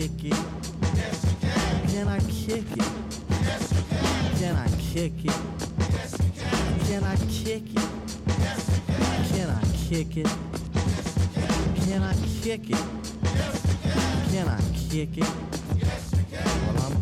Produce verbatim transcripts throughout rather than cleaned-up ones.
kick it? Yes, you can. Can I kick it? Yes, you can. Can I kick it? Yes, you can. Can I kick it? Yes, you can. Can I kick it? Yes, you can. Can I kick it? Yes, you can. Can I kick it? Yes, you can. Well, I'm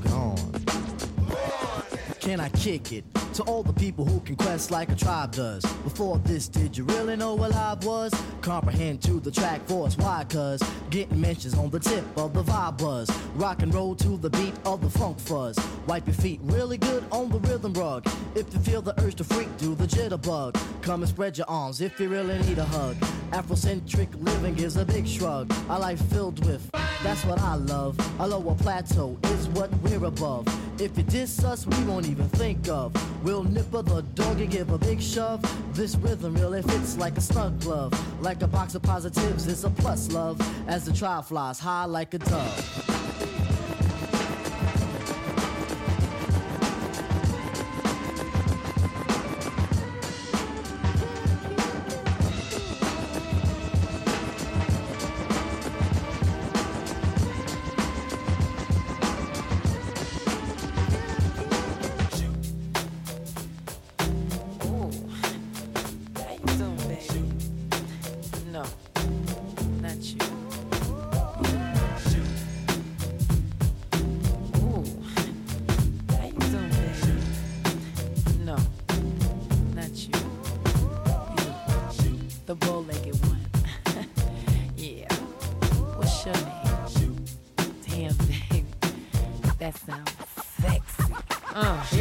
gone. Can I kick it? To all the people who can quest like a tribe does. Before this, did you really know what live was? Comprehend to the track force, why? Cause getting mentions on the tip of the vibe buzz. Rock and roll to the beat of the funk fuzz. Wipe your feet really good on the rhythm rug. If you feel the urge to freak, do the jitterbug. Come and spread your arms if you really need a hug. Afrocentric living is a big shrug. A life filled with, that's what I love. A lower plateau is what we're above. If you diss us, we won't even think of. We'll nipper the dog and give a big shove. This rhythm really fits like a snug glove. Like a box of positives, it's a plus love. As the trial flies high like a dove.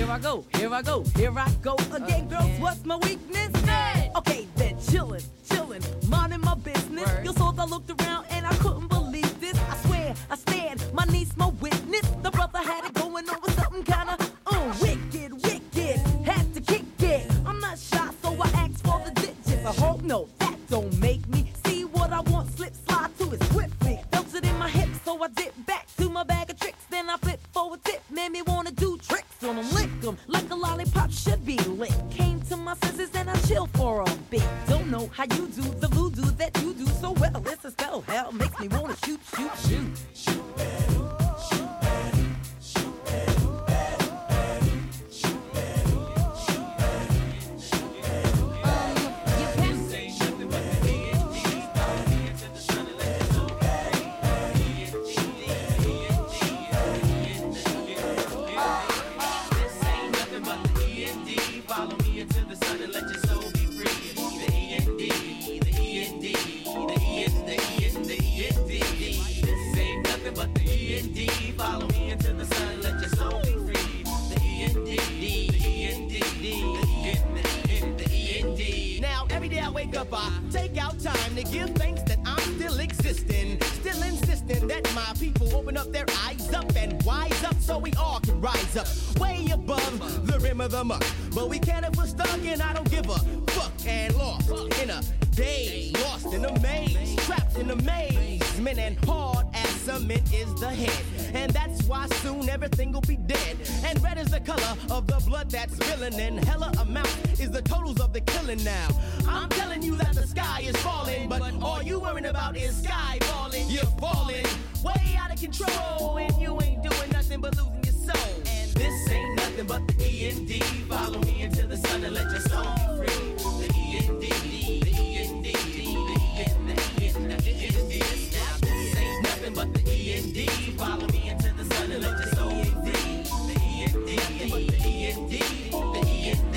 Here I go, here I go again, oh, girls, yeah. What's my weakness? Hey. Okay, then chillin', chillin', mindin' my business. Word. Your soul, I looked around and I couldn't believe this. I swear, I stand, my niece, my witness. The brother had it going on with something kinda, uh, wicked, wicked. Had to kick it. I'm not shy, so I asked for the digits. I hope no, that don't make me see what I want. Slip, slide to it swiftly. Felt it in my hips, so I dip back to my bag of tricks. Then I flip for a tip, made me wanna do tricks on them. Lick them. Lollipop should be lit. Came to my senses and I chill for a bit. Don't know how you do the voodoo that you do so well. It's a spell. Hell makes me wanna shoot, shoot, shoot, shoot, baby, shoot, baby, shoot, baby, baby, shoot, baby, shoot, baby, shoot, baby. Um, this ain't nothing but the D N D. D N D to the sun and let it go. D N D, D N D, D N D, D N D. Follow me into the sun and let your soul be free. The E N D, the E N D, the E N D, the E N D. This ain't nothing but the E N D. Follow me into the sun and let your soul be free. The E N D, the E N D, the E N D. Now every day I wake up, I take out time to give thanks that I'm still existing. Still insisting that my people open up their eyes up and wise up so we all can rise up. Way above the rim of the muck. But we can't if we're stuck and I don't give a fuck. And lost in a daze, lost in a maze, trapped in a maze. Men and hard as cement is the head. And that's why soon everything will be dead. And red is the color of the blood that's spilling. And hella amount is the totals of the killing now. I'm telling you that the sky is falling. But all you worrying about is skyballing. You're falling way out of control. And you ain't doing nothing but losing your soul. And this ain't nothing but the E N D. Follow me into the sun and let your soul be free. The E N D, the E N D, the E N D, the E N D. This ain't nothing but the E N D. Follow me into the sun and let your soul be free. The E N D, the E N D, the E N D,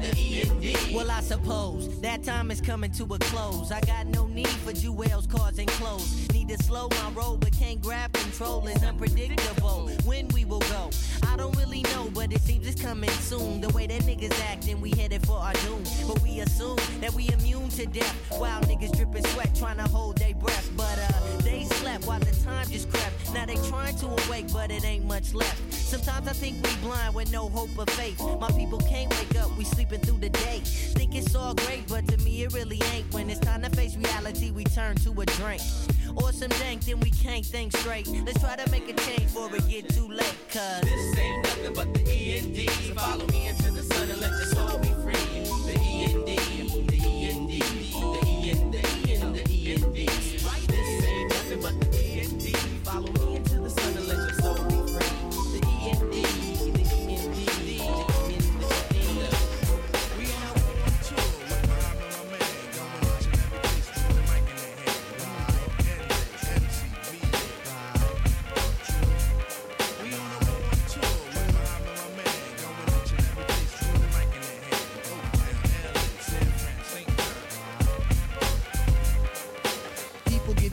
the E N D. Well, I suppose that time is coming to a close. I got no need for jewels, cars, and clothes. Need to slow my road, but can't grab control. It's unpredictable when we will go. I don't really know, but it seems it's coming soon. The way that niggas actin', we headed for our doom. But we assume that we immune to death. While niggas drippin' sweat, trying to hold their breath. But uh, they slept while the time just crept. Now they trying to awake, but it ain't much left. Sometimes I think we blind with no hope or faith. My people can't wake up, we sleepin' through the day. Think it's all great, but to me it really ain't. When it's time to face reality, we turn to a drink. Or some dank, then we can't think straight. Let's try to make a change before it get too late, cause this ain't nothing but the E N D. Follow me into the sun and let your soul be free. The E N D, the E N D, the E N D, the E N D. This ain't nothing but the E N D. Follow me into the sun.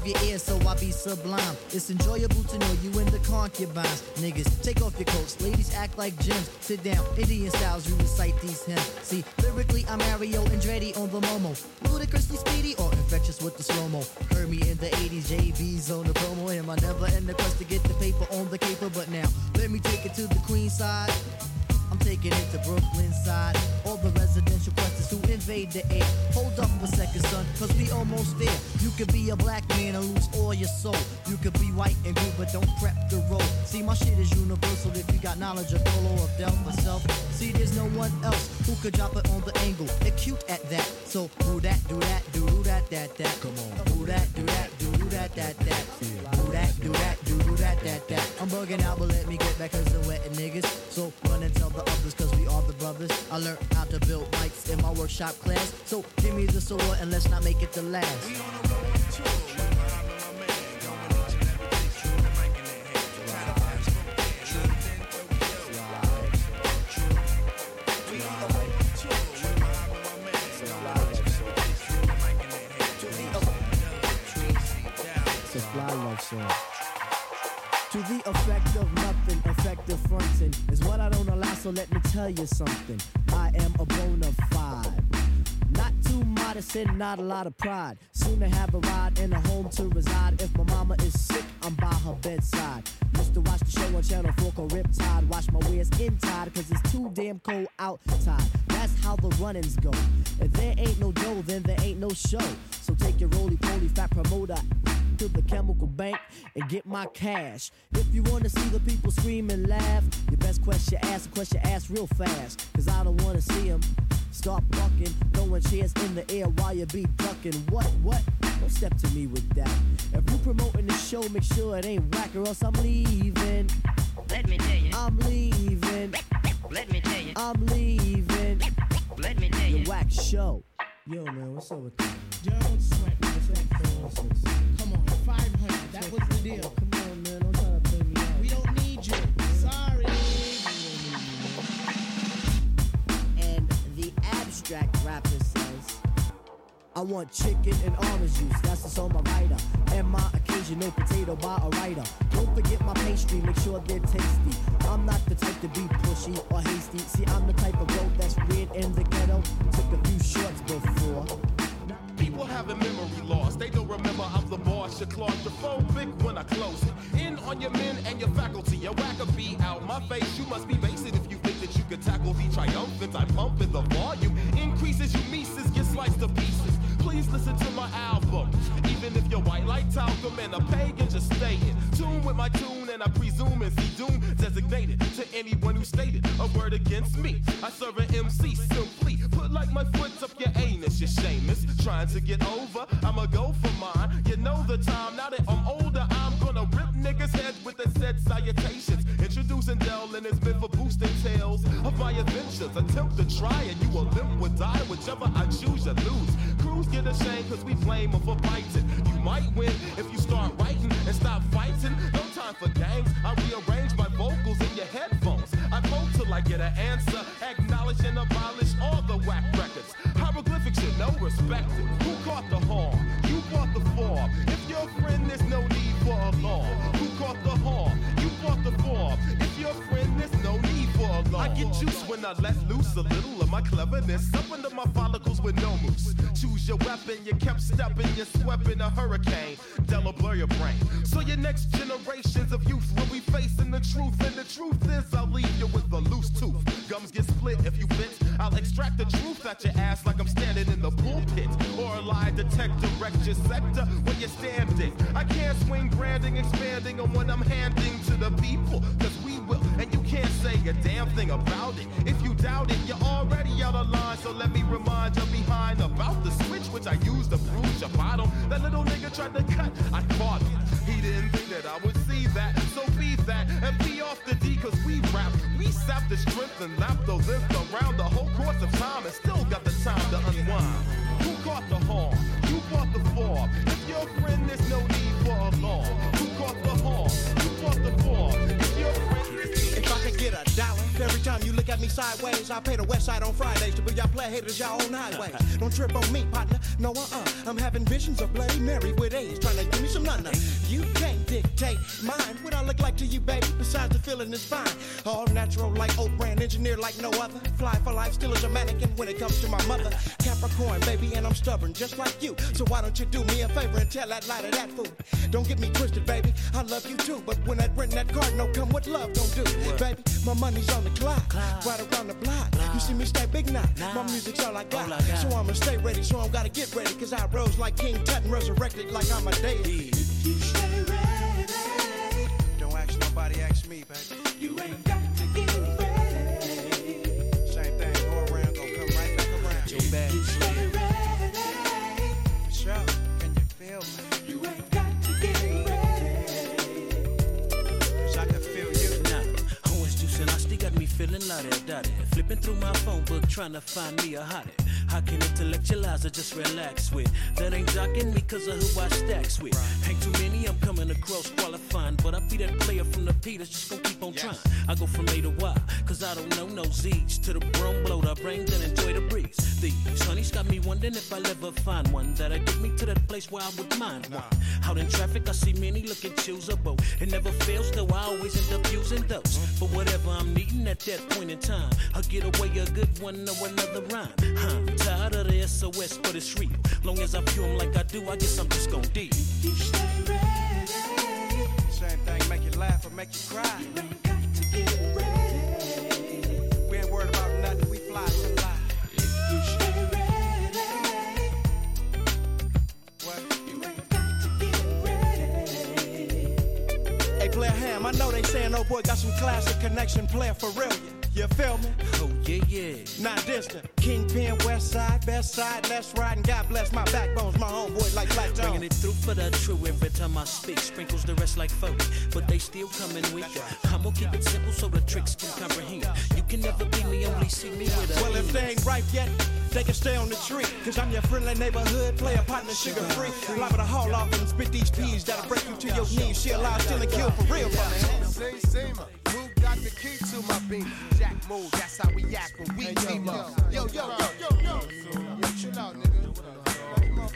give your ear so I be sublime. It's enjoyable to know you and the concubines. Niggas, take off your coats, ladies act like gems. Sit down, Indian styles, you recite these hymns. See, lyrically I'm Mario Andretti on the Momo. Ludicrously speedy or infectious with the slow-mo. Heard me in the eighties, J B's on the promo. Him, I never end the quest to get the paper on the caper. But now, let me take it to the Queens side. I'm taking it to Brooklyn side. All the residential questions who invade the air. Hold up a second, son, cause we almost there. You could be a black man and lose all your soul. You could be white and blue, but don't prep the road. See, my shit is universal if you got knowledge of Dolo or Del myself. See, there's no one else who could drop it on the angle. They're cute at that. So, do that, do that, do that, that, that. Come on. Do that, do that, do that, that, that. Do that, do that, do that, that, that. I'm bugging out, but let me get back cause they're wet niggas. So, run and tell the others cause we are the brothers. I learned how to build mics in my workshop class. So give me the sword and let's not make it the last. We on the road with you, I'm my man. Going each and every day, true, the mic in their hand. Try to pass from there, little thing that we do. We on the road with you, I'm my man. Going each and every day, true, the mic in their hand. To the effect, it's a fly love song. To the effect of nothing, effective fronting is what I don't allow, so let me tell you something. I am a bona fide. Not too modest and not a lot of pride. Soon to have a ride and a home to reside. If my mama is sick, I'm by her bedside. Used to watch the show on Channel four called Riptide. Wash my wares inside, cause it's too damn cold outside. That's how the run-ins go. If there ain't no dough, then there ain't no show. So take your roly-poly fat promoter to the chemical bank and get my cash. If you want to see the people scream and laugh, you best question your ass and question your ass real fast. Cause I don't want to see them start bucking, throwing chairs in the air while you be ducking. What, what? Don't step to me with that. If you promoting the show, make sure it ain't whack or else I'm leaving. Let me tell you. I'm leaving. Let me tell you. I'm leaving. Let me tell you. Your whack show. Yo, man, what's up with that? Don't sweat me, it's like nonsense. Come on, five hundred, that was the deal. Come on, man, don't try to play me out. We don't need you. Sorry. And the abstract rapper says, I want chicken and orange juice, that's the song my writer. And my occasional potato by a writer. Don't forget my pastry, make sure they're tasty. I'm not the type to be pushy or hasty. See, I'm the type of road that's weird in the ghetto. Took a few shots before. People having memory loss, they don't remember I'm the boss. You're claustrophobic when I close it. In on your men and your faculty, your wack-a-bee out my face. You must be basic if you think that you could tackle the triumphant. I'm pumping the volume, increases your mises, get sliced to pieces. Please listen to my album, even if you're white like talcum and a pagan, just stay in tune with my tune, and I presume it's the doom designated to anyone who stated a word against me. I serve an M C simply, put like my foot up your anus, you're shameless, trying to get over, I'ma go for mine, you know the time, now that I'm older, I'm gonna rip niggas' heads with the said salutations, introducing Dell and it's meant for boosting tales of my adventures, attempt to try and you will limp or die, whichever I choose you lose, cruise get ashamed cause we blame them for biting, you might win if you start writing and stop fighting, no time for games, I rearrange my vocals in your headphones, I vote till I get an answer, acknowledge and abolish all the whack records, hieroglyphics should know respected, who caught the horn, you bought the form, if your friend there's no need for alarm, who caught the horn, you bought the form, if your friend there's no need for alarm, I get juice when I let loose a little of my cleverness, up under my follicles with no moose, choose your weapon, you kept stepping, you swept in a hurricane, that'll blur your brain, so your next generations of youth will be facing the truth, and the truth is I'll leave you with a loose tooth, gums get split if you bit, I'll extract the truth out your ass like I'm standing in the pulpit, or a lie detector wreck your sector when you're standing, I can't swing branding, expanding on what I'm handing to the people, cause we will, and you can't say a damn thing about it, if you doubt it, you're already out of line, so let me remind you behind about the switch, which I used to bruise your bottom, that little nigga tried to cut, I caught him, he didn't think that I would see that, so be that, and be off the D, cause we rap, we sap the strength and lap the lift around the whole course of time, and still got the time to unwind, who caught the horn, you bought the form, if your friend there's no need for a law, who caught the horn, you bought the form, if your friend is... If I could get a dollar every time you look at me sideways, I pay the west side on Fridays to be y'all play haters y'all on highways. Don't trip on me, partner. No, uh-uh. I'm having visions of Bloody Mary with A's, trying to give me some to you, baby. Besides, the feeling is fine. All natural, like old brand, engineer like no other. Fly for life, still a Jamaican when it comes to my mother. Capricorn, baby, and I'm stubborn, just like you. So why don't you do me a favor and tell that lie to that fool? Don't get me twisted, baby. I love you too, but when I rent that card, no come what love don't do, what? Baby. My money's on the clock, clock. Right around the block. Clock. You see me stay big now. Nah. My music's all I got, all I got. So I'ma stay ready. So I'm gotta get ready, 'cause I rose like King Tut and resurrected like I'm a deity. You stay ready. Don't ask nobody, ask me, baby. You ain't got to get ready. Same thing, go around, go come right back around. You stay ready. Sure, can you feel me? You ain't got to get ready. 'Cause I can feel you now. Who is juicing? I still got me feeling loaded, dotted. Flipping through my phone book, trying to find me a hottie. I can intellectualize or just relax with. That ain't jocking me 'cause of who I stacks with. Right. Ain't too many, I'm coming across qualifying. But I be that player from the P that's just gon' keep on yes. trying. I go from A to Y, 'cause I don't know no Z's. To the broom, blow the brains and enjoy the breeze. These honeys got me wondering if I'll ever find one that'll get me to that place where I would mind one. Nah. Out in traffic, I see many looking choosable. It never fails, though I always end up using those. Mm. But whatever I'm needing at that point in time, I'll get away a good one or another rhyme. Huh. Tired of the S O S, but it's real. Long as I view them like I do, I guess I'm just gon' deal. You stay ready. Same thing, make you laugh or make you cry. You ain't got to get ready. We ain't worried about nothing, we fly to fly. You stay ready. What? You ain't got to get ready. Hey, player Ham, I know they saying, oh boy, got some classic connection, player for real, yeah. You feel me? Oh, yeah, yeah. Not distant. Kingpin, west side, best side, let's ride. And God bless my backbones, my homeboy like black dog. Bringing it through for the true every time I speak. Sprinkles the rest like folk, but they still coming weak. I'm gonna keep it simple so the tricks can comprehend. You can never beat me, only see me with a Well, if they ain't ripe yet, they can stay on the tree. 'Cause I'm your friendly neighborhood player, partner, sugar free. Live in a haul off and spit these peas that'll break you to your knees. She alive, still and kill for real, brother. Got the key to my beam. Jack move, that's how we act when we team up. Yo, yo, yo, yo, yo. Chill out, nigga. Yo, yo, yo, yo, yo.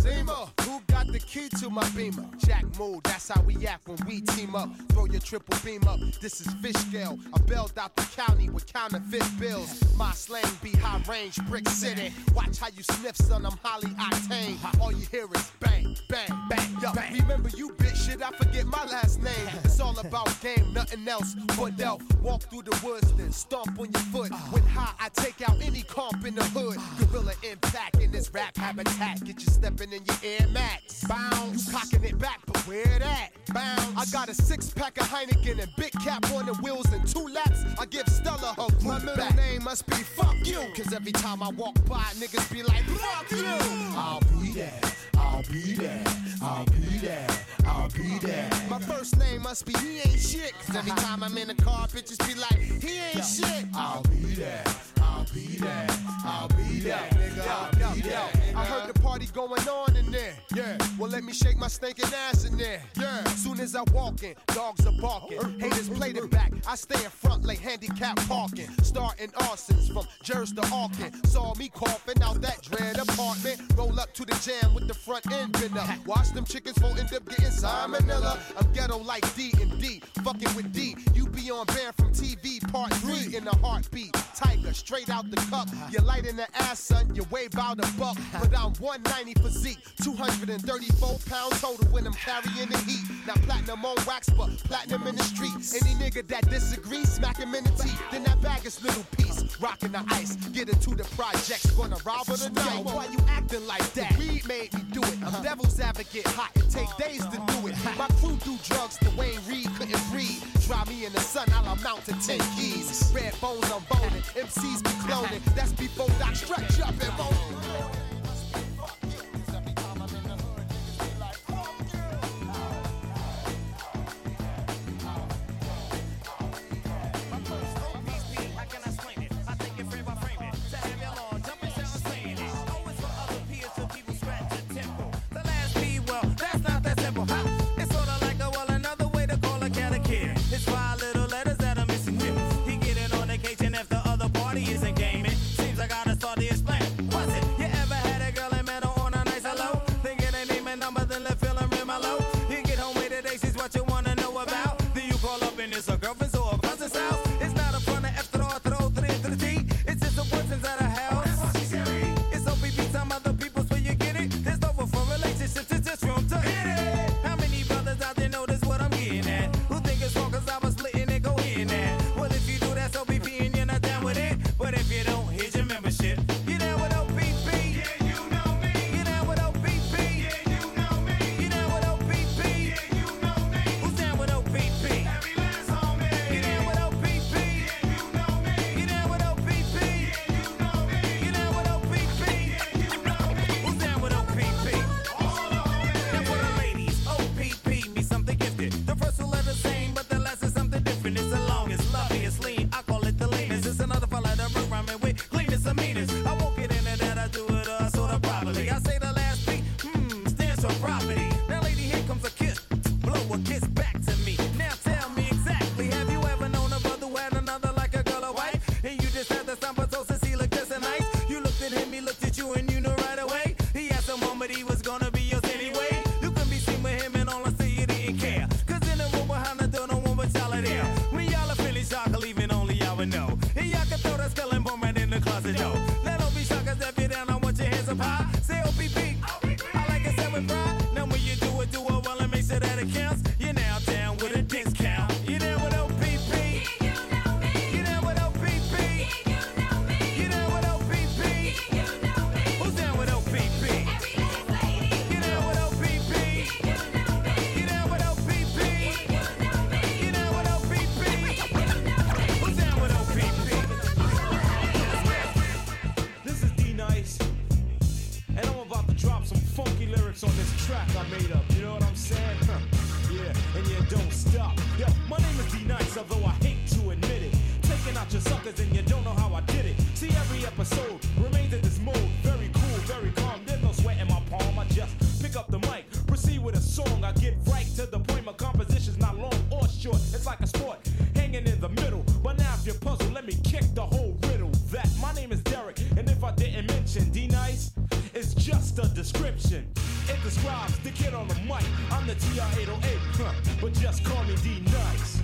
Seema, who got the key to my beamer? Jack move, that's how we act when we team up. Throw your triple beam up, this is fish scale. I bailed out the county with counterfeit bills. My slang be high range, brick city. Watch how you sniff, son, I'm highly octane. All you hear is bang, bang, bang, yo. Remember you bitch shit, I forget my last name. It's all about game, nothing else but delf. Walk through the woods, then stomp on your foot. When high, I take out any comp in the hood. Gorilla impact in this rap habitat. Get your stepping in your Air Max, bounce. You cocking it back, but where that bounce? I got a six pack of Heineken and big cap on the wheels and two laps. I give Stella her group. My middle back. Name must be Fuck You, 'cause every time I walk by, niggas be like Fuck You. I'll be there, I'll be there, I'll be there, I'll be there. My first name must be He Ain't Shit, 'cause every time I'm in the car, bitches be like He Ain't yo. Shit. I'll be there, I'll be there, I'll be there, nigga. I'll be there. I heard the party going. Going on in there, yeah. Well, let me shake my stinking ass in there, yeah. Soon as I walk in, dogs are barking. Haters played it back. I stay in front like handicap parking. Starting arsons from Jersey to Auckland. Saw me coughing out that dread apartment. Roll up to the jam with the front end bent up. Watch them chickens won't end up getting salmonella. I'm ghetto like D and D, fucking with D. You be on band from T V part three in a heartbeat. Tiger straight out the cup. You light in the ass, son. You way bout a buck, but I'm one ninety. Physique, two hundred thirty-four pounds total when I'm carrying the heat. Now platinum on wax, but platinum in the street. Any nigga that disagrees, smack him in the teeth. Then that bag is little piece, rocking the ice. Get into the projects, gonna rob her tonight. Yo, why you acting like that? The weed made me do it. I'm devil's advocate, hot. It take days to do it. My crew do drugs the Wayne Reed couldn't breathe. Dry me in the sun, I'll amount to ten keys. Red bones, I'm boning. M Cs be cloning. That's before Doc stretch up and roll. It's five little letters that are missing here. He getting on occasion after other party is bunch of suckers and you don't know how I did it. See, every episode remains in this mode. Very cool, very calm, there's no sweat in my palm. I just pick up the mic, proceed with a song. I get right to the point, my composition's not long or short. It's like a sport, hanging in the middle. But now if you're puzzled, let me kick the whole riddle. That, my name is Derek, and if I didn't mention D-Nice, it's just a description. It describes the kid on the mic. I'm the T R eight oh eight, huh, but just call me D-Nice.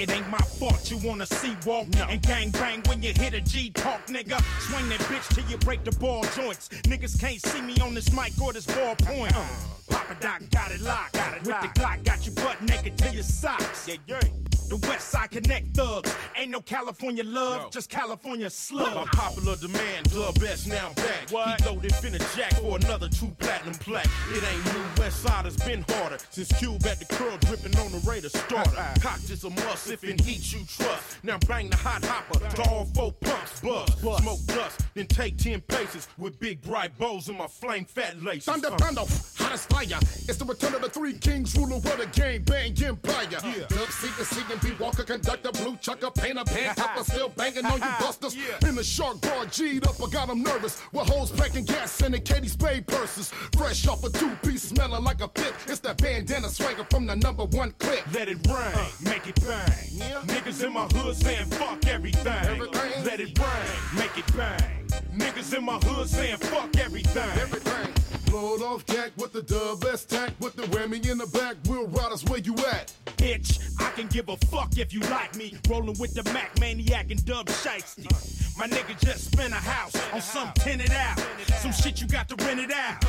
It ain't my fault you wanna see walk no. And gang bang when you hit a G talk, nigga. Swing that bitch till you break the ball joints. Niggas can't see me on this mic or this ball point. Uh, Papa Doc got it locked. Got it with locked. The Glock got you butt naked till your socks. Yeah, yeah. The West Side Connect thugs. Ain't no California love, no. Just California slug. By popular demand, Club S now back. What? He loaded finna jack for another two platinum plaque. It ain't new, West Side has been harder. Since Cube at the curb, dripping on the Raider starter. Cocked is a must if in heat you trust. Now bang the hot hopper, to all four pumps, buzz. buzz. Smoke dust, then take ten paces. With big bright bows and my flame fat laces. Thunder, thunder, hot as fire. It's the return of the three kings, ruler of the game, bang empire. Yeah. Dub seeker, seeker. Be Walker, conductor, blue chucker, painter, pants upper, still banging on you busters. Yeah. In the shark bar, G'd up, I got him nervous. With hoes packing gas in the Katy Spade purses. Fresh off a two-piece, smelling like a pit. It's that bandana swagger from the number one clip. Let it rain, uh, make it bang. Yeah. Niggas in my hood saying fuck everything. everything. Let it rain, make it bang. Niggas in my hood saying fuck everything. everything. Blowed off jack with the dub, S tack with the whammy in the back. We'll ride us where you at. Bitch, I can give a fuck if you like me. Rolling with the Mac Maniac and Dub Shiesty. My nigga just spent a house on some tented out. Some shit you got to rent it out.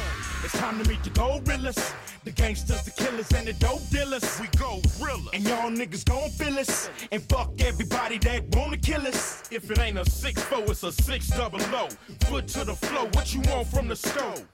It's time to meet the gorillas, the gangsters, the killers, and the dope dealers. We go gorilla. And y'all niggas gon' feel us. And fuck everybody that wanna kill us. If it ain't a six four, it's a six double oh. Foot to the floor, what you want from the stove?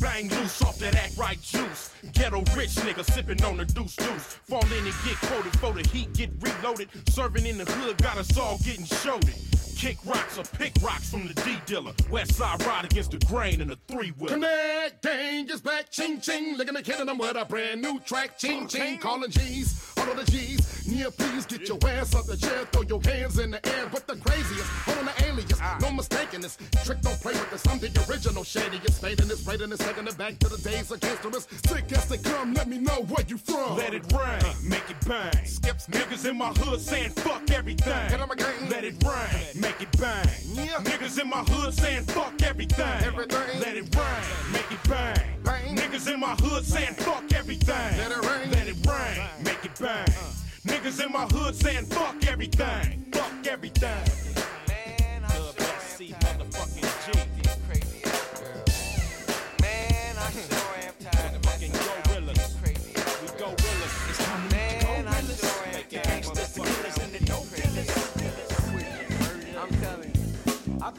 Bang loose off that act right juice. Ghetto rich nigga sipping on the deuce deuce. Fall in and get quoted for the heat, get reloaded. Serving in the hood, got us all getting shouldered. Kick rocks or pick rocks from the D dealer. West Side ride against the grain in a three-wheeler. Connect, gang is back, ching ching. Licking the kid and I'm with a brand new track, ching ching. Calling G's, all of the G's. Near please, get your ass up the chair. Throw your hands in the air with the craziest. Holding the alias, no mistaking this. Trick don't play with this, I'm the original shadiest. Fading this, raiding this, taking it back to the days of gangsters. Sick as they come, let me know where you from. Let it rain, make it bang. Skips niggas in my hood saying fuck everything. Let it rain, make it bang. Yeah. Niggas in my hood saying fuck everything. everything. Let it rain, make it bang. bang. Niggas in my hood saying fuck everything. Let it rain, let it rain, make it bang. Uh. Niggas in my hood saying fuck everything. Fuck everything. Man, I love that C motherfucking G. These crazy ass girls. Man, I sure am tired of fucking gorillas. Crazy. We gorillas. It's time to make gorillas. Make it gangsters.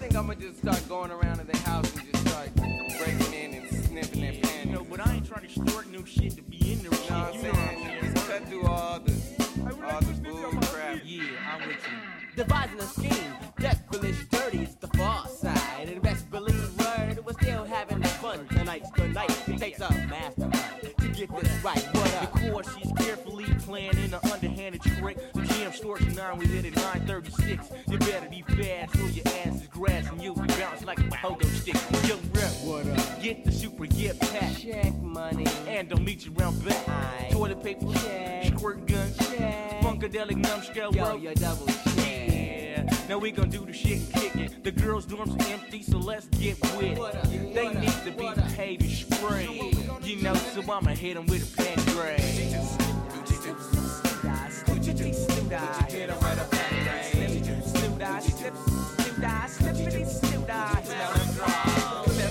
think I'ma just start going around to their house and just start breaking in and sniffing their pants. You know, but I ain't trying to start new shit to be in there. You know what I'm saying? Just cut through all the all the bull crap. Yeah, I'm with you. Devising a scheme, devilish, dirty, it's the far side. And best believe word, we're still having that fun tonight's the night. It takes a mastermind to get this right. What up? The course, she's carefully planning an underhanded trick. Storch and nine, we hit at nine thirty-six. You better be fast, or your ass is grass, and you'll be bounced like a pogo stick. Yo, rep, what up? Get the super gift pack. Check money. And don't meet you round back. Aye. Toilet paper. Check. Squirt gun. Check. Funkadelic numbskull. Yo, yo, double check. Yeah. Now we gon' do the shit and kick it. The girls' dorms are empty, so let's get with it. They need to be paid to spray. You know, so I'ma hit them with a pen drag. Gucci did a right up that thing. Snoop die, slip, snoop die, slippity, snoop die.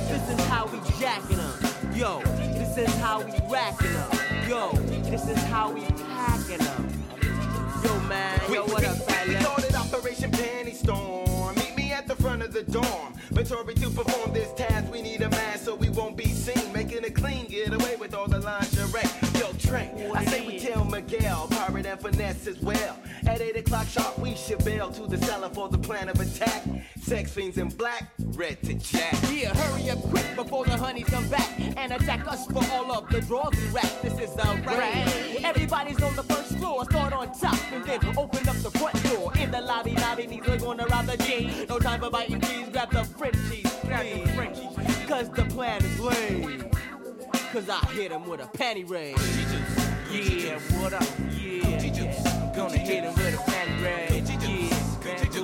This is how we jacking them. Yo, this is how we racking them. Yo, this is how we packing them. Yo, man, yo, what up, fella? We started Operation Panty Storm. Meet me at the front of the dorm. Venturi to perform this task. We need a mask so we won't be seen. Making a clean getaway with all the lingerie. Yo, Trent, I say we tell Miguel. Pirate and finesse as well. At eight o'clock sharp, we should bail to the cellar for the plan of attack. Sex fiends in black, red to jack. Yeah, hurry up quick before the honeys come back and attack us for all of the drawers we rack. This is the rack. Everybody's on the first floor. Start on top and then open up the front door. In the lobby, lobby, knees are going around the G. No time for biting cheese. Grab the Frenchies, grab the Frenchies. Cause the plan is laid. Cause I hit him with a panty raid. Yeah, what up? Yeah, yeah. Gonna hit him with a panty raid. Yeah,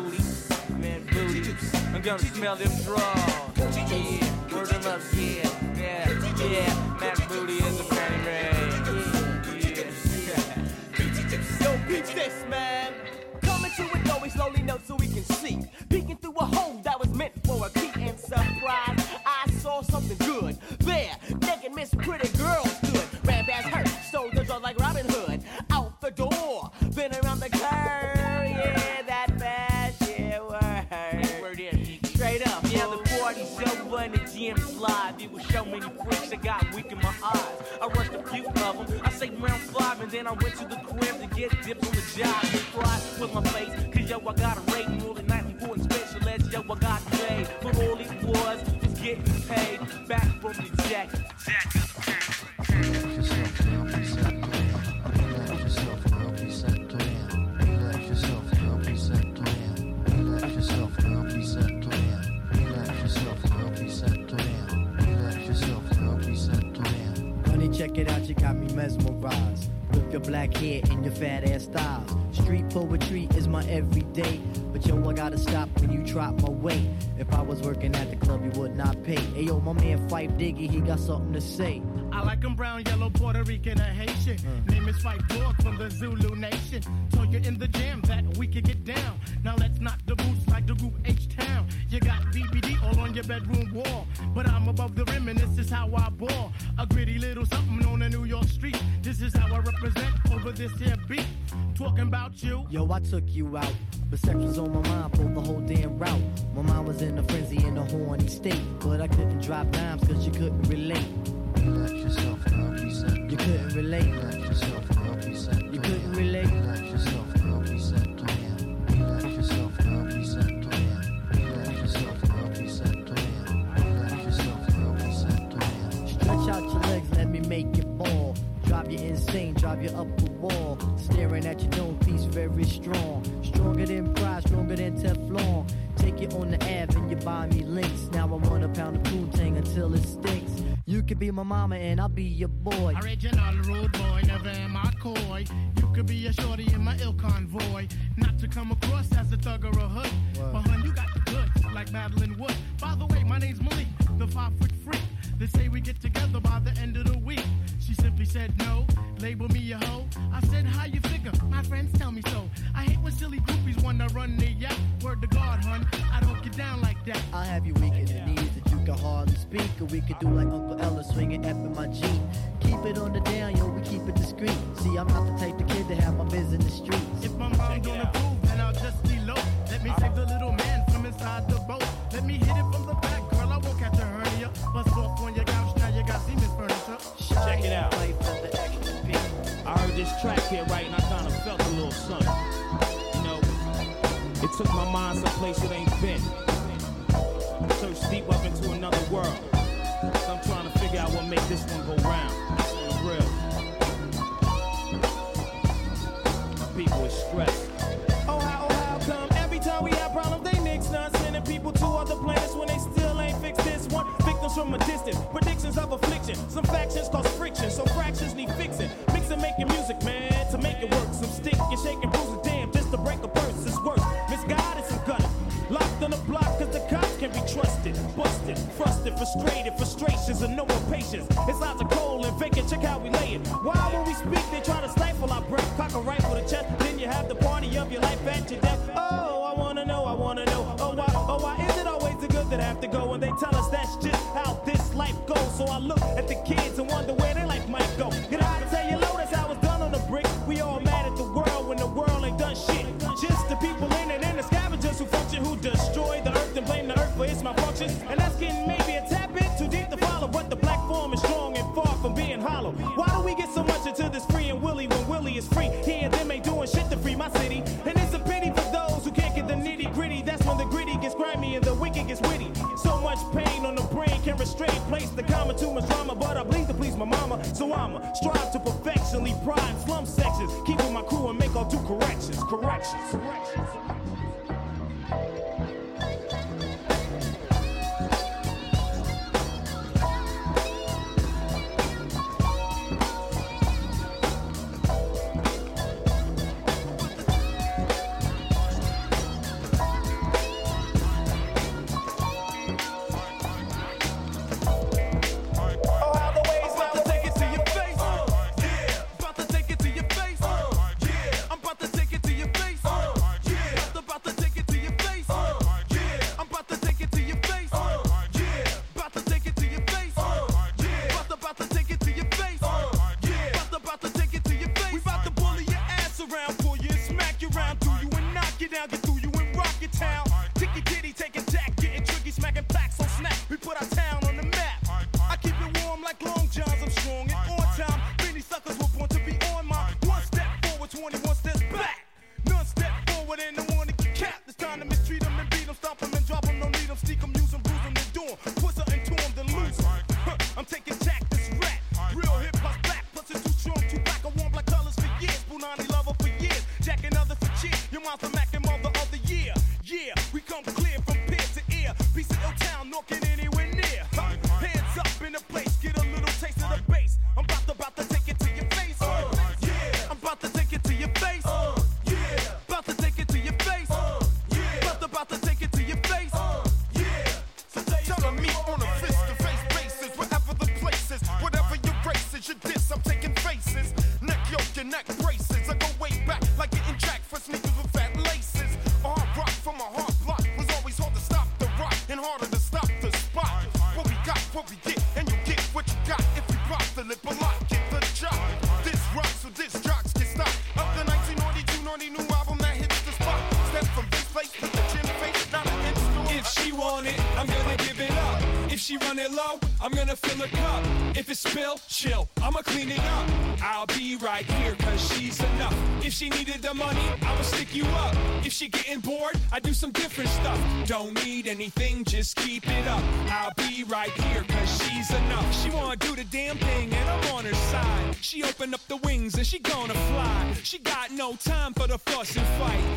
man booty, man booty. I'm gonna smell them draws. Yeah, word them up. Yeah, yeah, yeah. Man booty is a panty raid. Yeah, yeah. Yo, peep this, man. Coming to it, though, we slowly know so we can see. Peeking through a hole that was meant for a peek and surprise. I saw something good. There, naked Miss Pretty Girl stood. Ran past her, soldiers are like Robin Hood. Out the door, been around the curve. Yeah, that fast, yeah, word. Word in. Straight up. Yeah, the party's over and the G M's live. It was so many freaks that got weak in my eyes. I rushed a few of them. I saved round five and then I went to the crib to get dipped on the job. And cried with my face, cause yo, I got a rate more than nightly important special ed. Yo, I got paid for all it was. Getting paid back from the jack. Jack. Relax yourself and help yourself down. Relax yourself and help yourself down. Relax yourself and help yourself down. Relax yourself and help yourself down. Relax yourself and help yourself down. Relax yourself and help yourself down. Honey, check it out, you got me mesmerized. With your black hair and your fat ass styles. Street poetry is my everyday. But yo, I gotta stop when you drop my weight. If I was working at the club, you would not pay. Hey yo, my man Fife Diggy, he got something to say. I like him brown, yellow, Puerto Rican, and Haitian. Mm. Name is Fife Dog from the Zulu Nation. Told you in the jam that we could get down. Now let's knock the boots like the group H-Town. You got B B D all on your bedroom wall. But I'm above the rim and this is how I ball. A gritty little something on the New York street. This is how I represent over this here beat. Talking about you. Yo, I took you out. But sex was on my mind, pulled the whole damn route. My mind was in a frenzy in a horny state. But I couldn't drop dimes cause you couldn't relate. Relax yourself and help yourself. You couldn't relate. Relax yourself and help yourself. You couldn't relate. Relax yourself and help yourself. Relax yourself and help yourself. Relax yourself and help yourself. Relax yourself and help yourself. Stretch out your legs, let me make it ball. Drive you insane, drive you up the wall. Staring at your own piece, very strong. Stronger than pride, stronger than Teflon. Take it on the Ave and you buy me links. Now I want a pound of Poontang until it stinks. You could be my mama and I'll be your boy. Original rude boy, never am I coy. You could be a shorty in my ill convoy. Not to come across as a thug or a hood. Whoa. But hun, you got the goods, like Madeline Wood. By the way, my name's Malik, the five foot freak. They say we get together by the end of the week. She simply said no, label me a hoe. I said, how you figure? My friends tell me so. I hate when silly groupies wanna run their yap. Word to God, hun, I don't get down like that. I'll have you weak in the knees that you can hardly speak. Or we could do like Uncle Ella, swinging F in my Jeep. Keep it on the down, yo, we keep it discreet. See, I'm not the type of kid to have my biz in the streets. If my mom don't approve, then I'll just be low. Let me save the little man from inside the boat. Let me hit it from the back, girl, I won't catch a hernia. Bust off on your couch, now you got Siemens furniture. Check it out. I heard this track here, right, and I kinda felt a little something. You know, it took my mind someplace it ain't been. Search deep up into another world. So I'm trying to figure out what make this one go round. This one's real. People is stressed. Oh how, oh how come every time we have problems they nix not sending people to other planets when they still ain't fixed this one. Victims from a distance, predictions of affliction. Some factions cause friction, so fractions need fixing. Mixing, making music, man, to make it work. Some stick and shaking bruises, damn, just to break a purse is worse. Misguided and gutted, locked on the block 'cause the cops can be trusted. Busted, frusted, frustrated, frustrations and no more patience. It's lots of cold and vacant. Check how we lay it. Why when we speak they try to stifle our breath? Cock a rifle to chest. Have the party of your life at your death. Oh, I wanna know, I wanna know. Oh, why, oh, why is it always the good that have to go? And they tell us that's just how this life goes. So I look at the kids and wonder where their life might go. Get high to tell you low, that's how it's done on the brick. We all mad at the world when the world ain't done shit. Just the people in it and the scavengers who function, who destroy the earth and blame the earth for its malfunctions. And that's getting maybe a tad bit too deep to follow. But the black form is strong and far from being hollow. Why do we get so much into this free and willy when willy is free? He and them ain't doing shit to free my city. And it's a pity for those who can't get the nitty gritty. That's when the gritty gets grimy and the wicked gets witty. So much pain on the brain can't restrain place the comma, too much drama, but I bleed to please my mama. So I'ma strive to perfectionly prime slum sections, keep with my crew and make all due corrections. Corrections, corrections.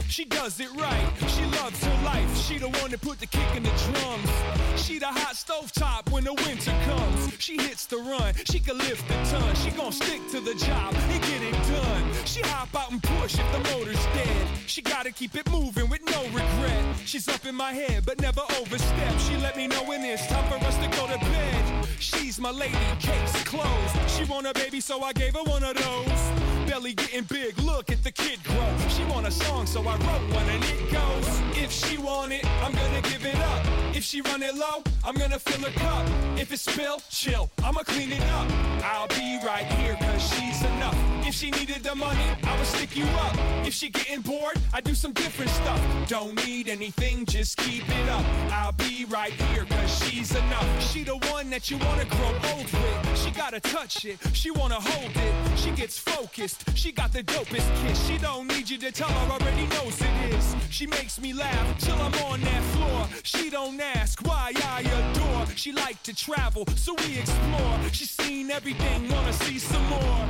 She does it right, she loves her life. She the one that put the kick in the drums. She the hot stove top when the winter comes. She hits the run, she can lift a ton. She gon' stick to the job and get it done. She hop out and push if the motor's dead. She gotta keep it moving with no regret. She's up in my head but never overstep. She let me know when it's time for us to go to bed. She's my lady, cakes, clothes. She want a baby so I gave her one of those. Belly getting big, look at the kid grow. She want a song, so I wrote one and it goes. If If she want it, I'm gonna give it up. If she run it low, I'm gonna fill her cup. If it's spilled, chill, I'ma clean it up. I'll be right here cause she's enough. If she needed the money, I would stick you up. If she getting bored, I do some different stuff. Don't need anything, just keep it up. I'll be right here cause she's enough. She the one that you wanna grow old with. She gotta touch it, she wanna hold it. She gets focused, she got the dopest kiss. She don't need you to tell her, already knows it is. She makes me laugh till I'm on that floor. She don't ask why I adore. She like to travel, so we explore. She's seen everything, wanna see some more.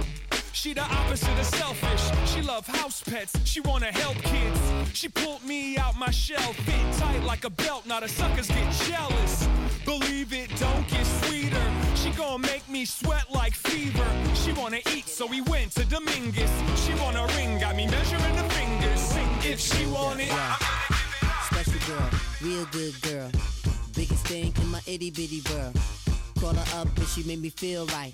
She the opposite of selfish. She love house pets, she wanna help kids. She pulled me out my shell, fit tight like a belt. Now the suckers get jealous. Believe it, don't get sweeter. She gon' make me sweat like fever. She wanna eat, so we went to Dominguez. She wanna ring, got me measuring the fingers. If she want it, I'm gonna give it up. Special girl, real good girl. Biggest thing in my itty bitty world. Call her up and she made me feel right.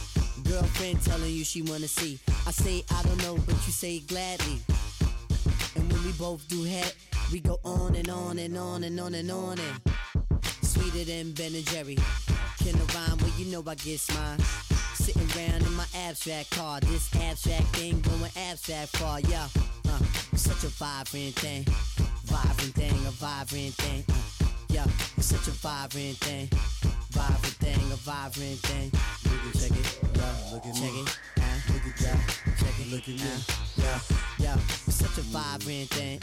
Girlfriend telling you she wanna see. I say I don't know, but you say gladly. And when we both do head, we go on and on and on and on and on and sweeter than Ben and Jerry. Can I rhyme? Well, you know I get mine. Sitting round in my abstract car, this abstract thing going abstract far, yeah. Uh, it's such a vibrant thing, vibrant thing, a vibrant thing. Uh, yeah, it's such a vibrant thing. Vibrant thing, a vibrant thing. Look at, check it, yeah, look at check me. It, uh, look at yeah, check it, look at uh, me, yeah, yeah. It's such a vibrant thing,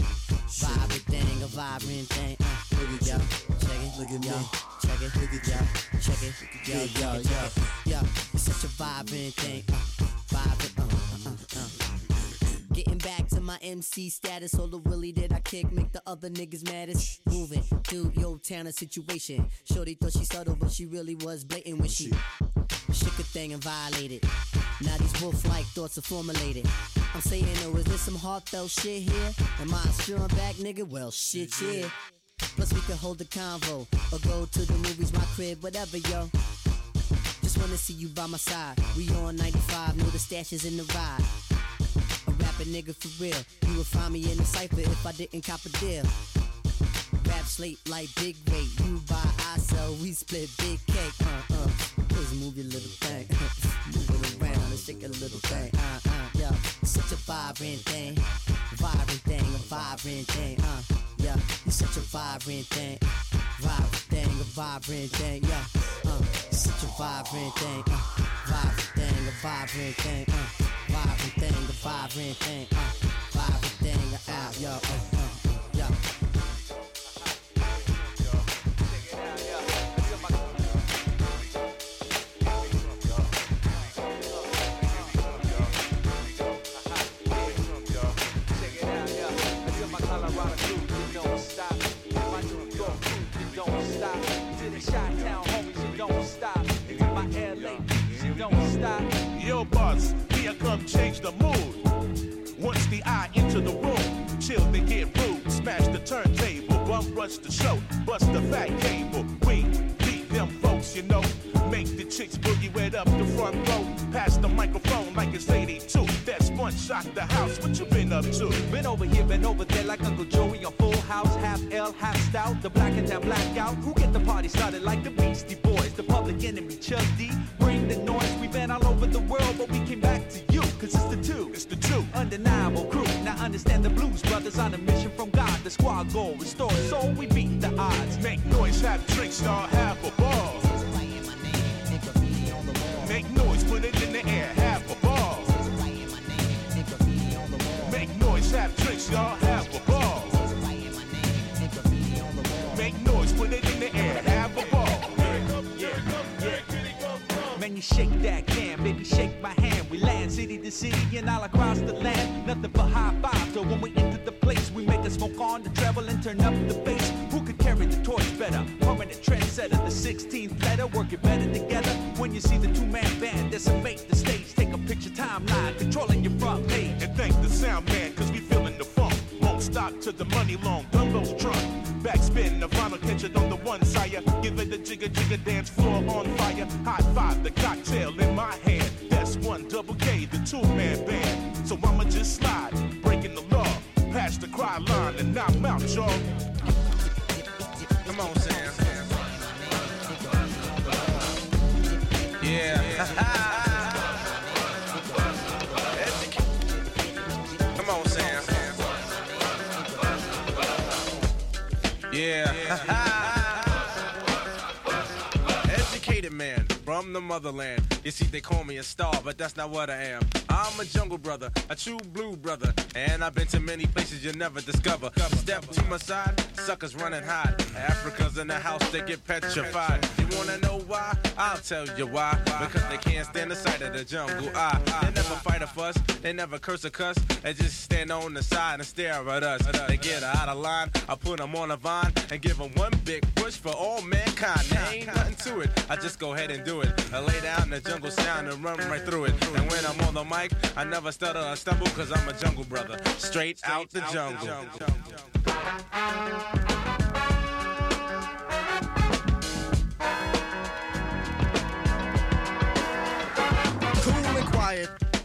vibrant thing, a vibrant thing. Uh, look at yeah, check it, look at yeah, me, check it, look at yeah, check it, yeah, yeah, yeah, yeah. Yeah, it's such a vibrant thing, uh, vibrant, uh, uh, uh, uh. Getting back to my M C status, all the willy that I kick make the other niggas maddest. Moving through your town and situation. Shorty thought she subtle, but she really was blatant when she. Shook a thing and violated. Now these wolf-like thoughts are formulated. I'm saying, oh, is this some heartfelt shit here? Am I strung back, nigga? Well, shit, yeah. Plus we can hold the convo or go to the movies, my crib, whatever, yo. Just wanna see you by my side. We on ninety-five, know the stash is in the ride. A rapper nigga for real. You would find me in the cypher if I didn't cop a deal. Rap slate like big weight. You buy, I sell, we split big cake. Uh, uh, please move your little thing. Move it around and shake a little thing. Uh, uh, yeah. It's such a vibrant thing. Vibrant thing, a vibrant thing. Uh, yeah. It's such a vibrant thing. Vibrant thing, a vibrant thing. Yeah. Uh, it's such a vibrant thing. Uh, vibrant thing, a vibrant thing. Uh, vibrant thing, a vibrant thing. Uh, vibrant thing, a out, yo. Uh, uh, yeah. Chi-town homies, you don't stop. Into my L A, you don't stop. Yo, Buzz, here I come, change the mood. Once the eye into the room, chill, they get rude. Smash the turntable, bum rush the show, bust the fat cable. We beat them folks, you know. Make the chicks boogie wet up the front row. Pass the microphone like it's eighty-two. That's one shot the house. What you been up to? Been over here, been over there like Uncle Joey on Full House. Half L, half stout. The black and that blackout. Who get the party started like the Beastie Boys? The Public Enemy, Chuck D. Bring the noise. We've been all over the world, but we came back to you. Cause it's the two. It's the two. Undeniable crew. Now understand the blues brothers on a mission from God. The squad goal restored. So we beat the odds. Make noise, have drinks, all half a ball. Make noise, put it in the air, have a ball. Make noise, have tricks, y'all have a ball. Make noise, put it in the air, have a ball. Man, you shake that can, baby, shake my hand. We land city to city and all across the land. Nothing but high fives. So when we enter the place, we make a smoke on the treble and turn up the bass. Who could carry the torch better? Permanent trendsetter, the sixteenth letter, working better together. When you see the two-man band, decimate the stage. Take a picture timeline, controlling your front page. And thank the sound man, cause we feeling the funk. Won't stop till the money long, Dumbo's drunk. Backspin, the vinyl, catch it on the one sire. Give it a jigger, jigger, dance floor on fire. High five, the cocktail in my hand. That's one double K, the two-man band. So I'ma just slide, breaking the law. Pass the cry line and I'm out, y'all. Come on, Sam. Yeah. Yeah. Educated man from the motherland. You see, they call me a star, but that's not what I am. I'm a jungle brother, a true blue brother. And I've been to many places you'll never discover. Step to my side, suckers run and hide. Africans in the house, they get petrified. You wanna know why? I'll tell you why. Because they can't stand the sight of the jungle. I, they never fight a fuss, they never curse or cuss. They just stand on the side and stare at us. They get out of line, I put them on a vine and give them one big push for all mankind. There ain't nothing to it, I just go ahead and do it. I lay down in the jungle sound and run right through it. And when I'm on the mic, I never stutter or stumble, cause I'm a jungle brother. Straight, Straight out the out jungle. The jungle.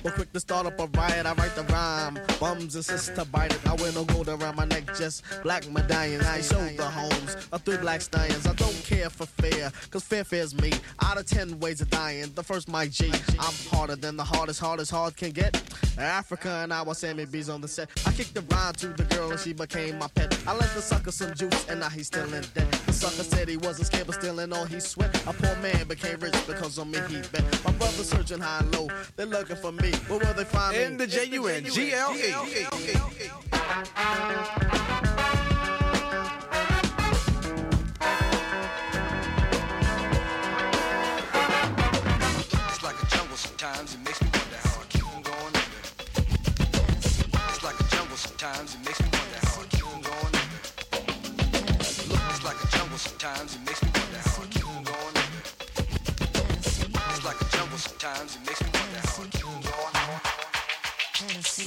We're quick to start up a riot, I write the rhyme. Bums insist to bite it, I wear no gold around my neck, just black medallions. I show the homes of three black stallions. I don't care for fear, cause fear fears me. Out of ten ways of dying, the first my G. I'm harder than the hardest, hardest hard can get. Africa and I was Sammy B's on the set. I kicked the rhyme to the girl and she became my pet. I lent the sucker some juice and now he's still in debt. The sucker said he wasn't scared but still in all he sweat. A poor man became rich because on me he bet. My brother's searching high and low, they're looking for me. Where will they find me? In the J U N G L E. It's like a jungle sometimes, it makes me wonder how I keep on going under. It's like a jungle sometimes, it makes me wonder how I keep on going under. It's like a jungle sometimes, it makes me wonder how I keep on going under. It's like a jungle sometimes, it makes me wonder how I keep on going under.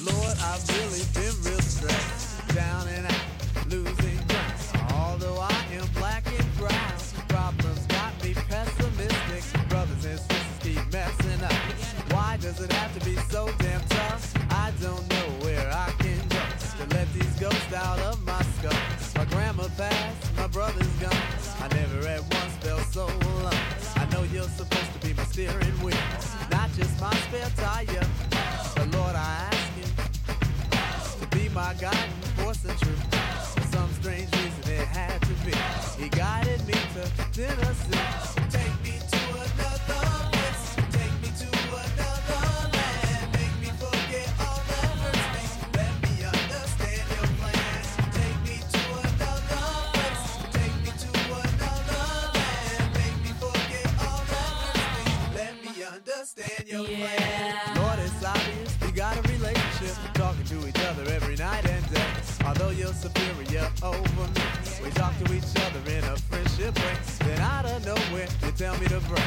Lord, I've really been real stressed, down and out, losing ground. Although I am black and brown, problems got me pessimistic. Brothers and sisters keep messing up. Why does it have to be so damn tough? I don't know where I can go to let these ghosts out of my skull. My grandma passed, my brother's gone. I never at once felt so alone. I know you're supposed to be my steering wheel, not just my spare tire. But Lord, I ask him to be my guiding force and truth. For some strange reason it had to be, he guided me to Tennessee. Take me to another place, take me to another land. Make me forget all that hurts me, let me understand your plans. Take me to another place, take me to another land. Make me forget all that hurts me, let me understand your plans. Yeah. Talking to each other every night and day. Although you're superior over me, we talk to each other in a friendship way. Then out of nowhere, you tell me to break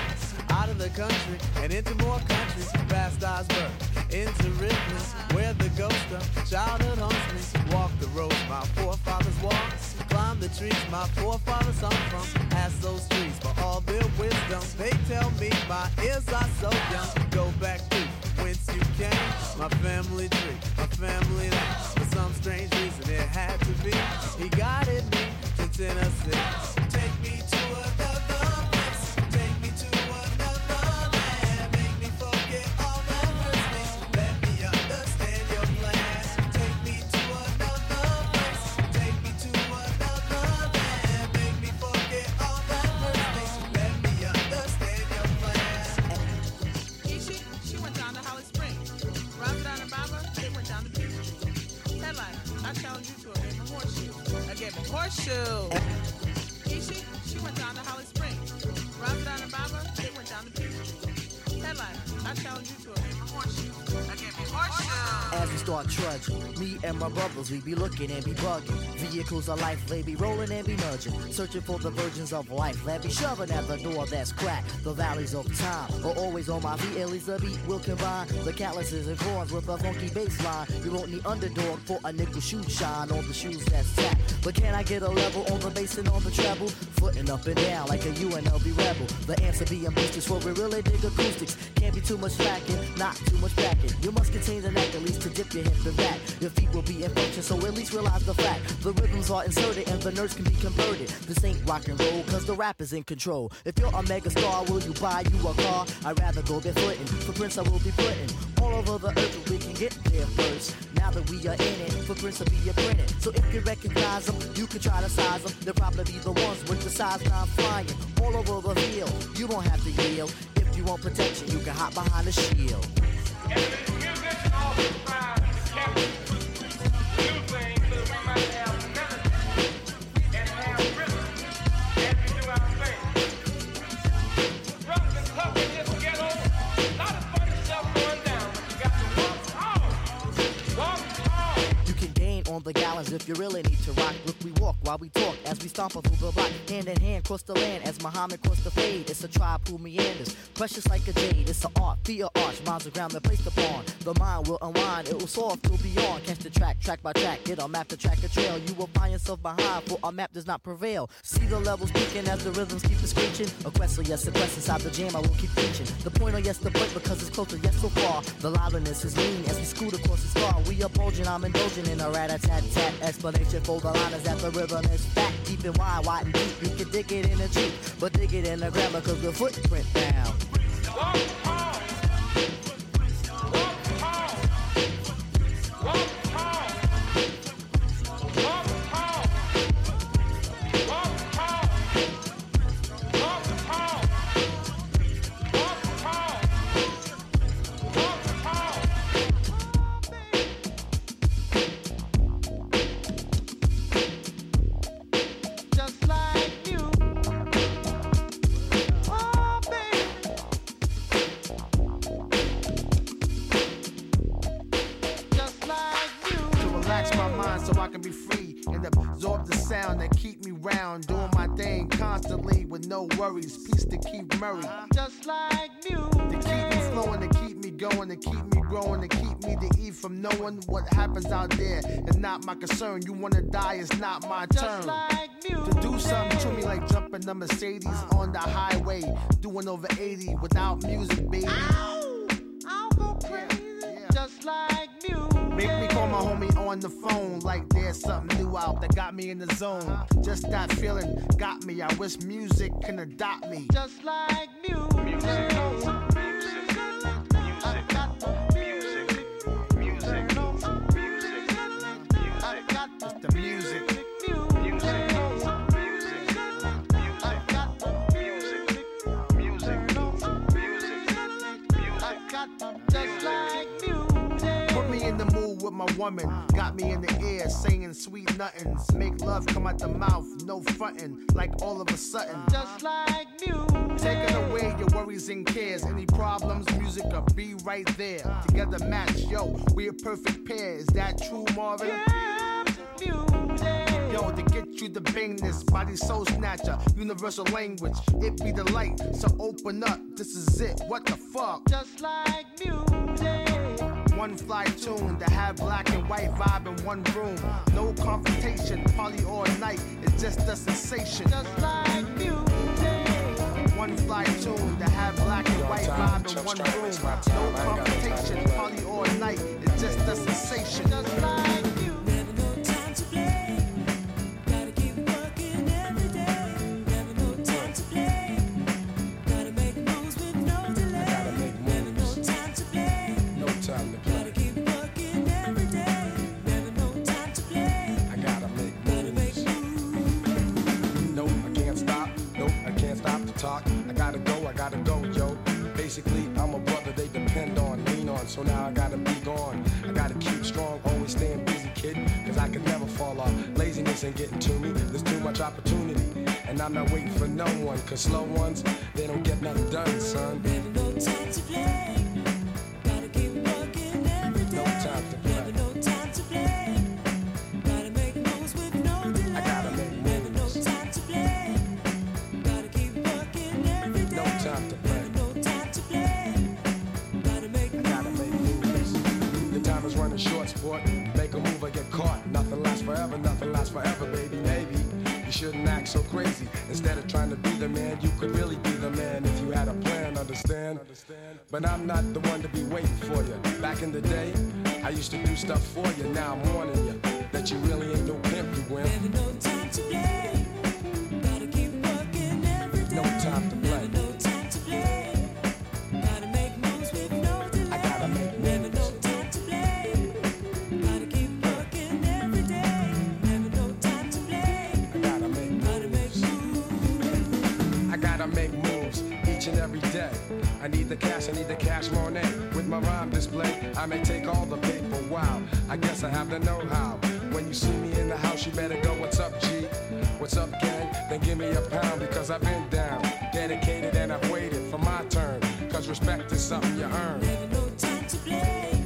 out of the country and into more countries. Past Iceberg, into rivers, where the ghost of childhood haunts me. Walk the roads my forefathers walked, climb the trees my forefathers hung from. Ask those trees for all their wisdom. They tell me my ears are so young. Go back to whence you came, my family tree, my family life. For some strange reason it had to be, he guided me to Tennessee. Take me to another place, take me to another land. Make me forget all that hurts me, let me understand your plans. Take me to another place, take me to another land. Make me forget all that hurts me, let me understand your plans. Ishi, she went down to Holly Springs. Robert and Baba, they went down to Peterson. Headline, I challenge you to a game of horseshoe. A game of horseshoe. Ishi, she went down to Holly Springs. Robert and Baba, they went down to Peterson. As we start trudging, me and my brothers, we be looking and be bugging. Vehicles of life, they be rolling and be nudging, searching for the virgins of life, they be shoving at the door that's cracked. The valleys of time are always on my feet, at least the beat will combine the calluses and corns with a funky bass line. You won't need underdog for a nickel shoe shine on the shoes that's tapped. But can I get a level on the bass and on the treble? Footing up and down like a U N L V rebel. The answer be ambitious, for we really dig acoustics. Can't be too much slacking, not too much backing. You must contain the neck at least to dip your hip and back. Your feet will be in function, so at least realize the fact. The rhythms are inserted and the nerves can be converted. This ain't rock and roll, cause the rap is in control. If you're a mega star, will you buy you a car? I'd rather go barefootin', for Prince I will be puttin' all over the earth, we can get there first. Now that we are in it, for Prince will be a printed. So if you recognize them, you can try to size them. They'll probably be the ones with the size nine flying all over the field. You won't have to yield. If you want protection, you can hop behind a shield. The gallons if you really need to rock. Look, we walk while we talk as we stomp up through the block, hand in hand cross the land as Muhammad crossed the fade. It's a tribe who meanders, precious like a jade. It's an art, fear arch, minds are ground that placed upon. The mind will unwind, it will soft to beyond. Catch the track, track by track, get a map to track a trail. You will find yourself behind, for a map does not prevail. See the levels peaking as the rhythms keep it screeching. A quest, yes, a quest inside the jam, I will keep preaching. The point of yes, the point, because it's closer, yes, so far. The loudness is lean as we scoot across the star. We are bulging, I'm indulging in a rat-a-tat. Tap explanation for the line is that the rhythm is fat, deep and wide, wide and deep. You can dig it in the cheek, but dig it in the grammar, cause the footprint down. Walk home, walk home, walk home, walk home, walk home, walk home. Doing my thing constantly with no worries. Peace to Keith Murray. Just like music. To keep me flowing, to keep me going, to keep me growing, to keep me to eat from knowing what happens out there. It's not my concern. You wanna die, it's not my Just turn. Like music. To do something to me like jumping the Mercedes uh. on the highway. Doing over eighty without music, baby. Ow! I'll go crazy. Yeah. Yeah. Just like music. Make me call my homie on the phone like there's something new out that got me in the zone. Just that feeling got me. I wish music can adopt me. Just like music. Music, music, music, music, music, music, I got the music. Music, music, I got the music. Music, music, I got the just like music. In the mood with my woman, got me in the air singing sweet nothings. Make love come out the mouth, no frontin', like all of a sudden. Just like music, taking away your worries and cares. Any problems, music will be right there. Together match, yo, we a perfect pair. Is that true, Marvin? Yeah, music. Yo, to get you the bangness, body soul snatcher, universal language. It be the light, so open up. This is it. What the fuck? Just like music. One fly tune to have black and white vibe in one room. No confrontation, party all night. It's just a sensation. Just like music. One fly tune to have black and white vibe in one room. No confrontation, party all night. It's just a sensation. Just like music. Never no time to play. Gotta keep working every day. Never no time to play. Gotta make moves with no delay. Never no time to play. No time to play. Talk. I gotta go, I gotta go, yo. Basically, I'm a brother they depend on, lean on, so now I gotta be gone. I gotta keep strong, always staying busy, kid, cause I can never fall off. Laziness ain't getting to me, there's too much opportunity. And I'm not waiting for no one, cause slow ones, they don't get nothing done, son. Never no time to play. Gotta keep working every day. No time to play. Never no time to play. Gotta make moves with no delay. I gotta make moves. Never no time to play. Gotta keep working every day. No time to play. Never no time to play. Gotta make moves. I gotta make moves. The time is running short, sport. Make a move or get caught. Nothing lasts forever, nothing lasts forever, baby, maybe. You shouldn't act so crazy. Instead of trying to be the man, you could really be the man if you had a plan, understand? But I'm not the one to be waiting for you. Back in the day, I used to do stuff for you. Now I'm warning you that you really ain't no pimp, you wimp. Never no time to play. Gotta keep working every day. No time to play. Never no time to play. Gotta make moves with no delay. I gotta make moves. Never no time to play. Gotta keep working every day. Never no time to play. I gotta make moves each and every day. I need the cash, I need the cash Monet. With my rhyme display, I may take all the paper. Wow, I guess I have the know-how. When you see me in the house, you better go, what's up, G? What's up, gang? Then give me a pound, because I've been down, dedicated, and I've waited for my turn. Cause respect is something you earn. Never no time to play.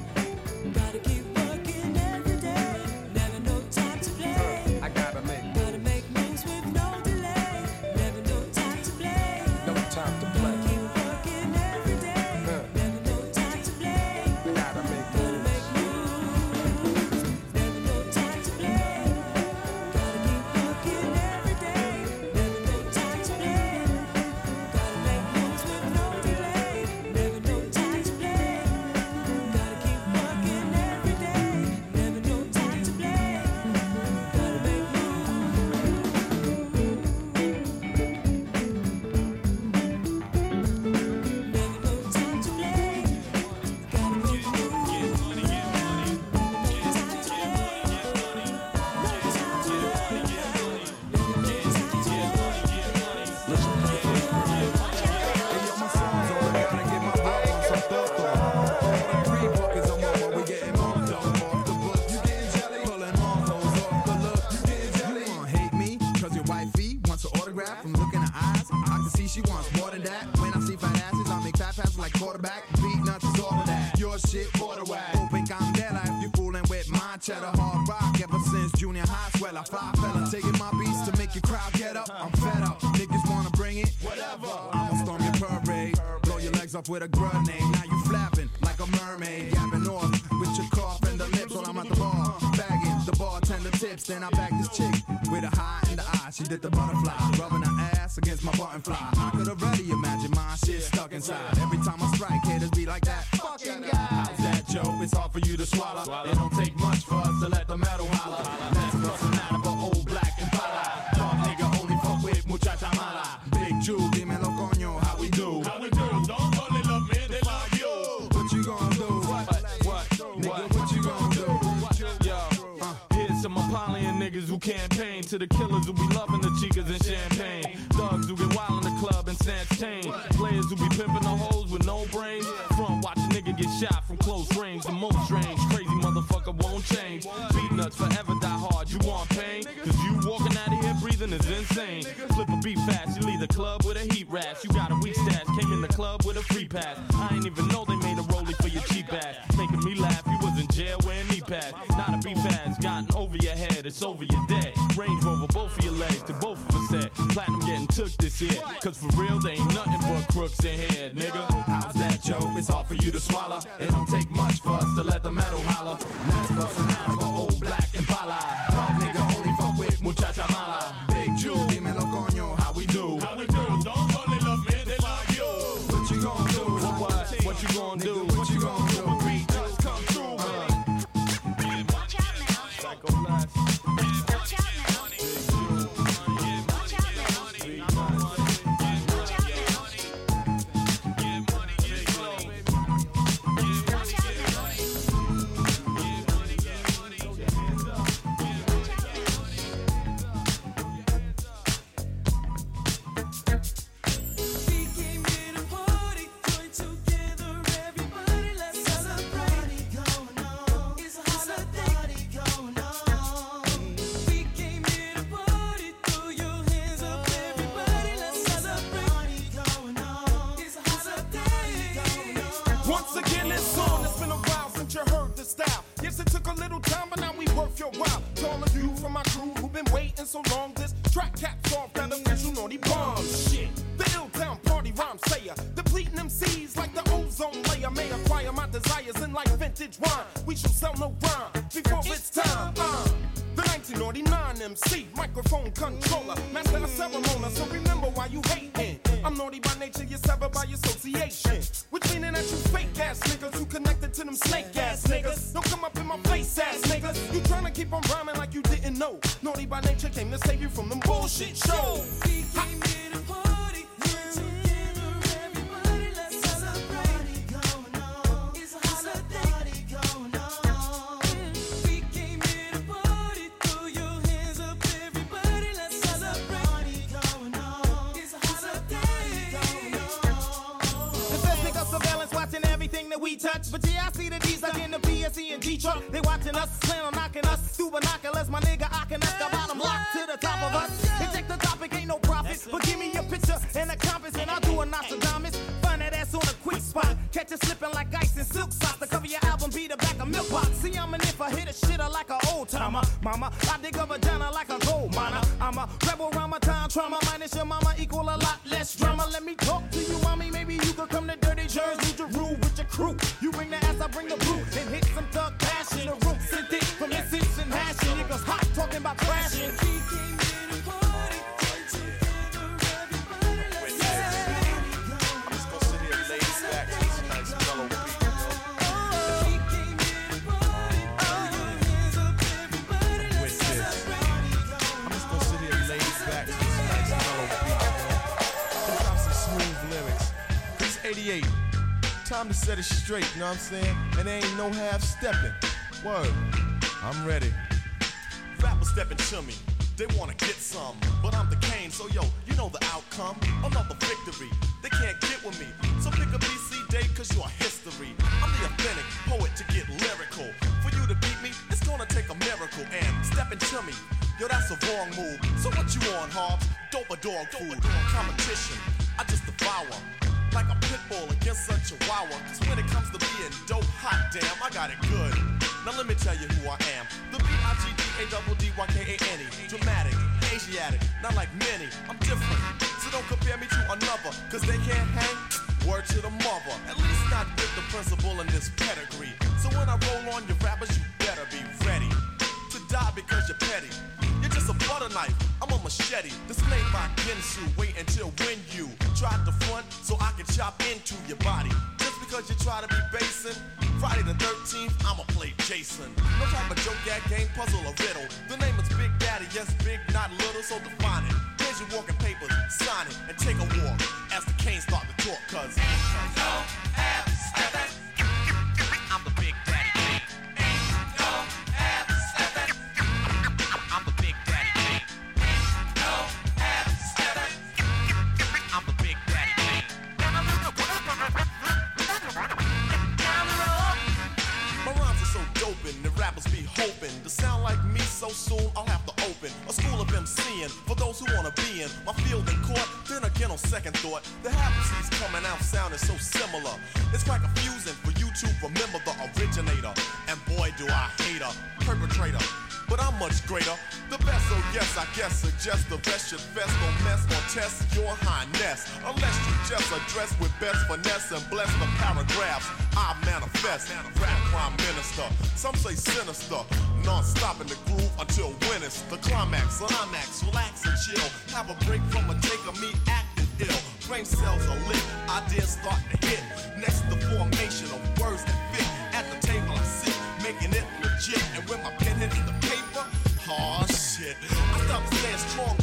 Gotta keep working every day. Never no time to play. I gotta make moves. Gotta make moves with no delay. Never no time to play. No time to play. Gotta keep working every day. Never no time to play. Gotta make moves. Gotta make moves. Never no time to play. Gotta keep working every day. Never no time to play. Gotta make moves with no delay. Never no time to play. Gotta keep working every day. Never no time to play. Gotta make moves. Never no time to play. Gotta make moves. She wants more than that. When I see fat asses, I make fat passes like quarterback. Beat nuts is all of that. Your shit for the whack. Open candela if you fooling with my cheddar. Hard rock ever since junior high. Swell I fly fella. Taking my beats to make your crowd get up. I'm fed up. Niggas wanna bring it. Whatever. I'ma storm your parade. Blow your legs up with a grenade. Now you flapping like a mermaid. Gapping off with your cough and the lips while I'm at the bar. Bagging the bartender tips. Then I back this chick with a high in the eye. She did the butterfly. Rubbing her ass against my buttonfly. I could already imagine my shit stuck inside. Every time I strike, haters be like that fucking guy. How's that, Joe? It's hard for you to swallow. swallow. It don't take much for us to let the metal holler. That's the sonata for old black and pala. Talk nigga only fuck with muchacha mala. Big Jew, dímelo coño, how we do? How we do? Don't only love me, they love you. What you gon' do? What? What? Nigga, what, what you gon' do? What? Yo, uh, here's some Apollyon niggas who campaign to the killers who be loving the chicas and champagne. Thugs who get wild in the club and snatch chains. Players who be pimping the hoes with no brains. From watch a nigga get shot from close range. The most range, crazy motherfucker won't change. Beat nuts forever, die hard, you want pain? Cause you walking out of here breathing is insane. Flip a beat fast, you leave the club with a heat rash. You got a weak stash, came in the club with a free pass. I ain't even know they made a rollie for your cheap ass. Making me laugh, you was in jail wearing knee pads. Not a beat fast, gotten over your head, it's over your dead. Range Rover, both of your legs, to both of us said. Platinum getting took this year, cause for real they ain't nothing but crooks in here, nigga. How's that, Joe? It's hard for you to swallow. It don't take much for us to let the metal holler. That's bustin' out of an old black and pala. Talk nigga only fuck with muchacha mala. Big Jew, dímelo coño, how we do? How we do? Don't only love me, they love you. What you gon' do? What, what, what you gon' do? What you gon' do? Beat us, come through with it. Watch out now. Psycho blast. Watch out now. We came in a party, joined together everybody. controller, master of ceremony. So remember why you hating. I'm naughty by nature, you're severed by association. Which meaning that you fake ass niggas who connected to them snake ass niggas. Don't come up in my face ass niggas. You trying to keep on rhyming like you didn't know. Naughty by nature came to save you from them bullshit shows. We came here to party. We touch, but yeah, I see the D's like in the P S E and G truck. They watching us, plan on knocking us through binoculars. My nigga, I can us, got bottom locked to the top of us. They take the topic, ain't no profit, but give me a picture and a compass, and I'll do a Nostradamus. Find that ass on a quick spot, catch it slipping like ice in silk socks. The cover your album be the back of milk box. See, I'm an if I hit a shitter like an old timer, mama. I dig a vagina like a gold miner. I'm a rebel, rhyme, time trauma minus your mama equal a lot less drama. Let me talk to you, mommy. Maybe you could come to Dirty Jersey to rule with your crew. You bring the ass, I bring the blue, and hit some thug passion. The root sent it from the seats and hashing. It goes hot talking about crashing. He came in and party, together everybody. Let's yeah. I'm just gonna sit here and lay back to this nice mellow beat. He came in and party, throw your hands up, everybody. Let's celebrate. I'm just gonna sit here and lay back to this nice mellow beat. Here comes some smooth lyrics. This eighty-eight. Time to set it straight, you know what I'm saying? And there ain't no half-stepping. Word, I'm ready. Rappers stepping to me, they wanna get some. But I'm the cane, so yo, you know the outcome. Another victory, they can't get with me. So pick a B C date, cause you're history. I'm the authentic poet to get lyrical. For you to beat me, it's gonna take a miracle. And stepping to me, yo, that's a wrong move. So what you on, Hobbs? Dope a dog food. Competition, I just devour. Like a pit bull against a chihuahua. Cause when it comes to being dope, hot damn, I got it good. Now let me tell you who I am. The B I G D A D D Y K A N E. Dramatic, Asiatic, not like many. I'm different, so don't compare me to another. Cause they can't hang, word to the mother. At least not with the principal in this pedigree. So when I roll on your rappers, you better be ready to die because you're petty. You're just a butter knife, I'm a machete. This made by Gensu, wait until when you tried to front so I can chop into your body. Just because you try to be basing, Friday the thirteenth, I'ma play Jason. No type of joke, that game, puzzle, or riddle. The name is Big Daddy, yes, big, not little, so define it. Here's your walking papers, sign it, and take a walk as the canes start to talk, cuz I'm the Big Daddy. Rappers be hoping to sound like me so soon. I'll have to open a school of emceeing for those who wanna be in my field and court. Then again, on second thought, the happenings coming out sounding so similar. It's quite confusing for you to remember the originator. And boy, do I hate a perpetrator. But I'm much greater, the best, so yes, I guess suggest the rest should best don't mess or test your highness. Unless you just address with best finesse and bless the paragraphs I manifest. Rap prime minister, some say sinister, non-stop in the groove until when it's the climax. Climax, relax and chill, have a break from a take of me acting ill. Brain cells are lit, ideas start to hit. Next the formation of words that fit. At the table I sit, making it legit, and when my pen hits the paper, aw, oh, shit, I stopped staying strong